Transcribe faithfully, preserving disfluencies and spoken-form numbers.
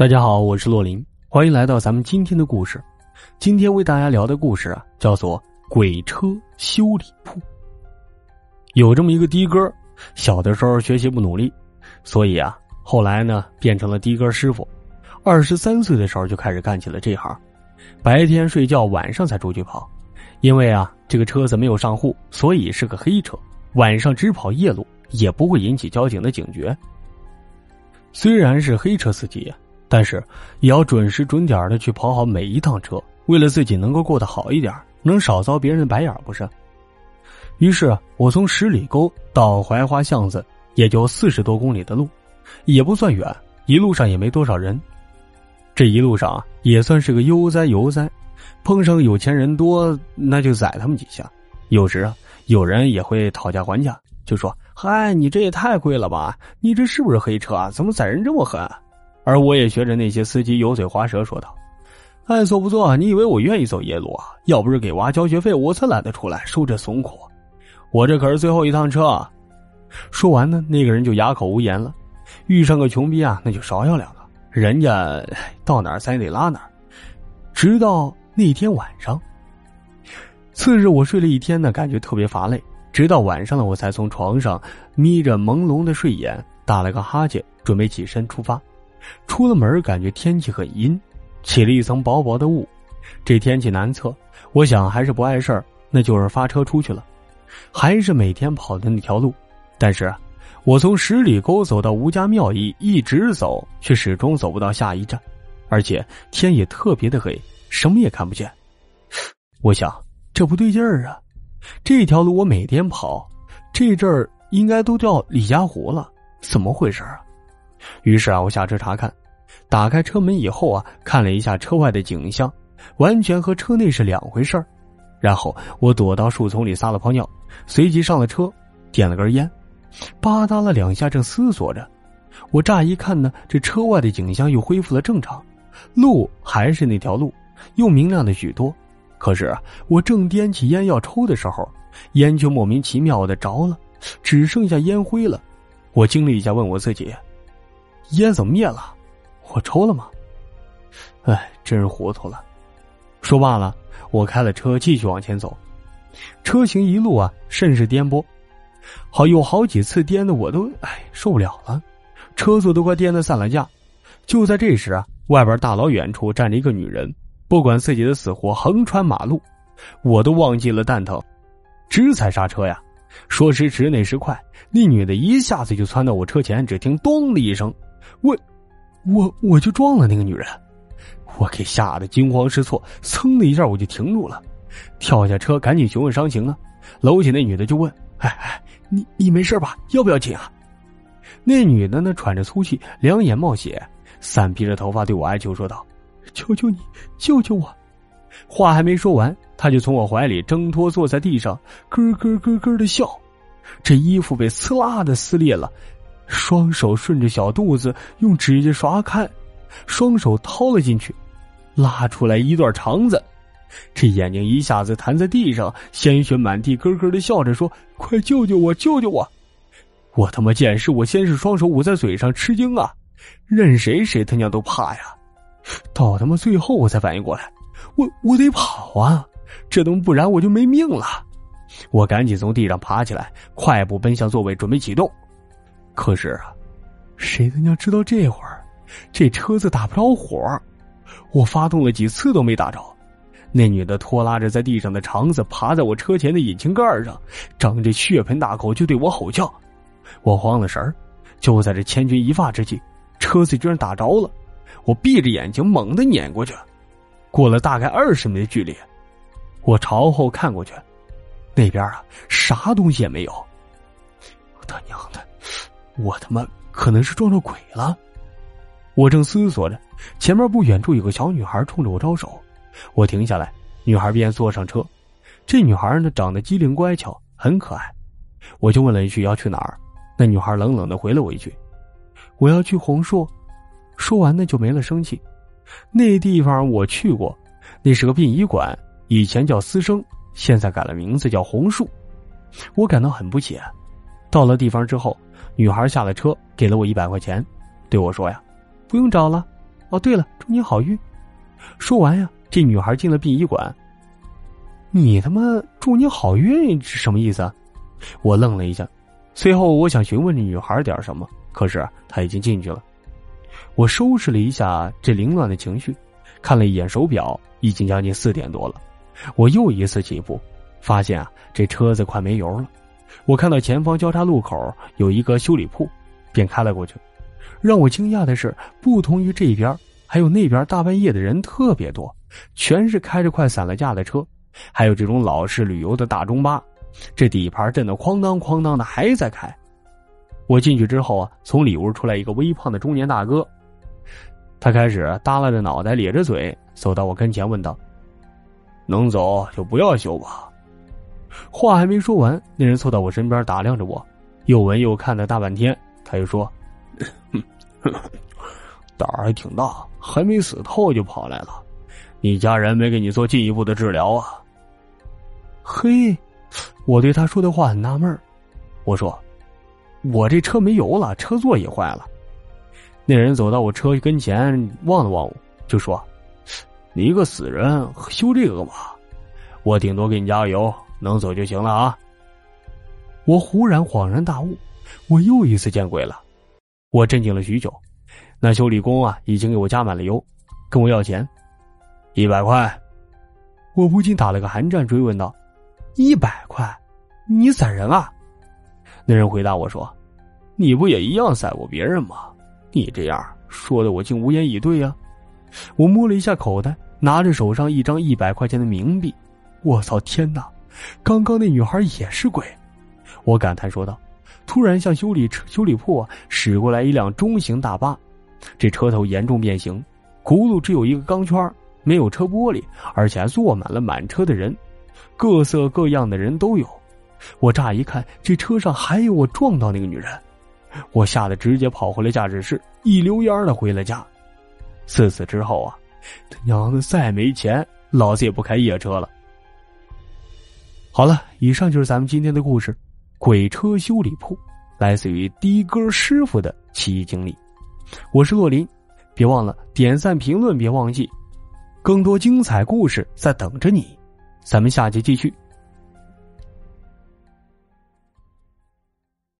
大家好，我是洛林，欢迎来到咱们今天的故事。今天为大家聊的故事啊，叫做鬼车修理铺。有这么一个的哥，小的时候学习不努力，所以啊，后来呢变成了的哥师傅。二十三岁的时候就开始干起了这行，白天睡觉，晚上才出去跑。因为啊，这个车子没有上户，所以是个黑车，晚上只跑夜路，也不会引起交警的警觉。虽然是黑车司机啊，但是也要准时准点的去跑好每一趟车，为了自己能够过得好一点，能少遭别人的白眼不是？于是我从十里沟到槐花巷子也就四十多公里的路，也不算远，一路上也没多少人。这一路上啊，也算是个悠哉悠哉，碰上有钱人多那就宰他们几下。有时啊，有人也会讨价还价，就说嗨，你这也太贵了吧，你这是不是黑车啊？怎么宰人这么狠？而我也学着那些司机油嘴滑舌说道：“爱做不做，你以为我愿意走夜路啊？要不是给娃交学费，我才懒得出来受这怂苦。我这可是最后一趟车啊！”说完呢，那个人就哑口无言了。遇上个穷逼啊，那就少要两个，人家到哪儿塞得拉哪儿。直到那天晚上，次日我睡了一天呢，感觉特别乏累。直到晚上了，我才从床上眯着朦胧的睡眼，打了个哈欠，准备起身出发。出了门感觉天气很阴，起了一层薄薄的雾，这天气难测，我想还是不碍事儿，那就是发车出去了，还是每天跑的那条路。但是啊，我从十里沟走到吴家庙驿，一直走却始终走不到下一站，而且天也特别的黑，什么也看不见。我想这不对劲儿啊，这条路我每天跑，这阵儿应该都叫李家湖了，怎么回事啊？于是啊，我下车查看，打开车门以后啊，看了一下车外的景象，完全和车内是两回事儿。然后我躲到树丛里撒了泡尿，随即上了车，点了根烟，吧嗒了两下，正思索着，我乍一看呢，这车外的景象又恢复了正常，路还是那条路，又明亮了许多。可是啊，我正掂起烟要抽的时候，烟却莫名其妙的着了，只剩下烟灰了。我惊了一下，问我自己：烟怎么灭了？我抽了吗？哎，真是糊涂了。说罢了，我开了车继续往前走。车行一路啊，甚是颠簸，好有好几次颠的我都哎受不了了，车速都快颠得散了架。就在这时啊，外边大老远处站着一个女人，不管自己的死活，横穿马路，我都忘记了蛋疼，直踩刹车呀。说时迟那时快，那女的一下子就窜到我车前，只听咚的一声，我我我就撞了那个女人。我给吓得惊慌失措，噌的一下我就停住了，跳下车赶紧询问伤情啊，搂起那女的就问：哎哎，你你没事吧？要不要紧啊？那女的呢喘着粗气，两眼冒血，散披着头发，对我哀求说道：求求你救救我。话还没说完，她就从我怀里挣脱，坐在地上咯咯咯咯的笑，这衣服被撕拉的撕裂了，双手顺着小肚子用指甲刷开，双手掏了进去，拉出来一段肠子。这眼睛一下子弹在地上，鲜血满地，咯咯的笑着说：快救救我，救救我。我他妈见识，我先是双手捂在嘴上，吃惊啊，任谁谁他娘都怕呀。到他妈最后我才反应过来，我我得跑啊，这都不然我就没命了。我赶紧从地上爬起来，快步奔向座位，准备启动。可是啊，谁他娘知道这会儿这车子打不着火，我发动了几次都没打着。那女的拖拉着在地上的肠子，爬在我车前的引擎盖上，张着血盆大口就对我吼叫。我慌了神儿，就在这千钧一发之际，车子居然打着了。我闭着眼睛猛地碾过去，过了大概二十米的距离，我朝后看过去，那边啊啥东西也没有。他娘的，我他妈可能是撞着鬼了。我正思索着，前面不远处有个小女孩冲着我招手，我停下来，女孩便坐上车。这女孩呢长得机灵乖巧，很可爱。我就问了一句要去哪儿，那女孩冷冷地回了我一句：我要去红树。说完呢就没了生气。那地方我去过，那是个殡仪馆，以前叫私生，现在改了名字叫红树。我感到很不解。到了地方之后，女孩下了车，给了我一百块钱，对我说呀：不用找了，哦，对了，祝你好运。”说完呀、啊，这女孩进了殡仪馆。你他妈祝你好运是什么意思啊？我愣了一下，随后我想询问这女孩点什么，可是她已经进去了。我收拾了一下这凌乱的情绪，看了一眼手表，已经将近四点多了。我又一次起步，发现啊，这车子快没油了。我看到前方交叉路口有一个修理铺，便开了过去。让我惊讶的是，不同于这边还有那边，大半夜的人特别多，全是开着快散了架的车，还有这种老式旅游的大中巴，这底盘震得哐当哐当的还在开。我进去之后啊，从里屋出来一个微胖的中年大哥，他开始耷拉着脑袋咧着嘴走到我跟前问道：“能走就不要修吧。”话还没说完，那人凑到我身边打量着我，又闻又看的大半天，他又说：“哼哼，胆儿还挺大，还没死透就跑来了。你家人没给你做进一步的治疗啊？”嘿，我对他说的话很纳闷。我说：“我这车没油了，车座也坏了。”那人走到我车跟前望了望我，就说：“你一个死人修这个干嘛？我顶多给你加油，能走就行了啊！”我忽然恍然大悟，我又一次见鬼了。我镇静了许久，那修理工啊已经给我加满了油，跟我要钱，一百块。我不禁打了个寒战，追问道：“一百块？你宰人啊？”那人回答我说：“你不也一样宰过别人吗？你这样说的我竟无言以对啊！”我摸了一下口袋，拿着手上一张一百块钱的冥币，我操，天哪！刚刚那女孩也是鬼，我感叹说道。突然向修理修理铺、啊、驶过来一辆中型大巴，这车头严重变形，轱辘只有一个钢圈，没有车玻璃，而且还坐满了满车的人，各色各样的人都有。我乍一看，这车上还有我撞到那个女人，我吓得直接跑回了驾驶室，一溜烟的回了家。自此之后啊，他娘的再没钱，老子也不开夜车了。好了，以上就是咱们今天的故事，鬼车修理铺，来自于的哥师傅的奇异经历。我是洛林，别忘了点赞评论，别忘记，更多精彩故事在等着你，咱们下期继续。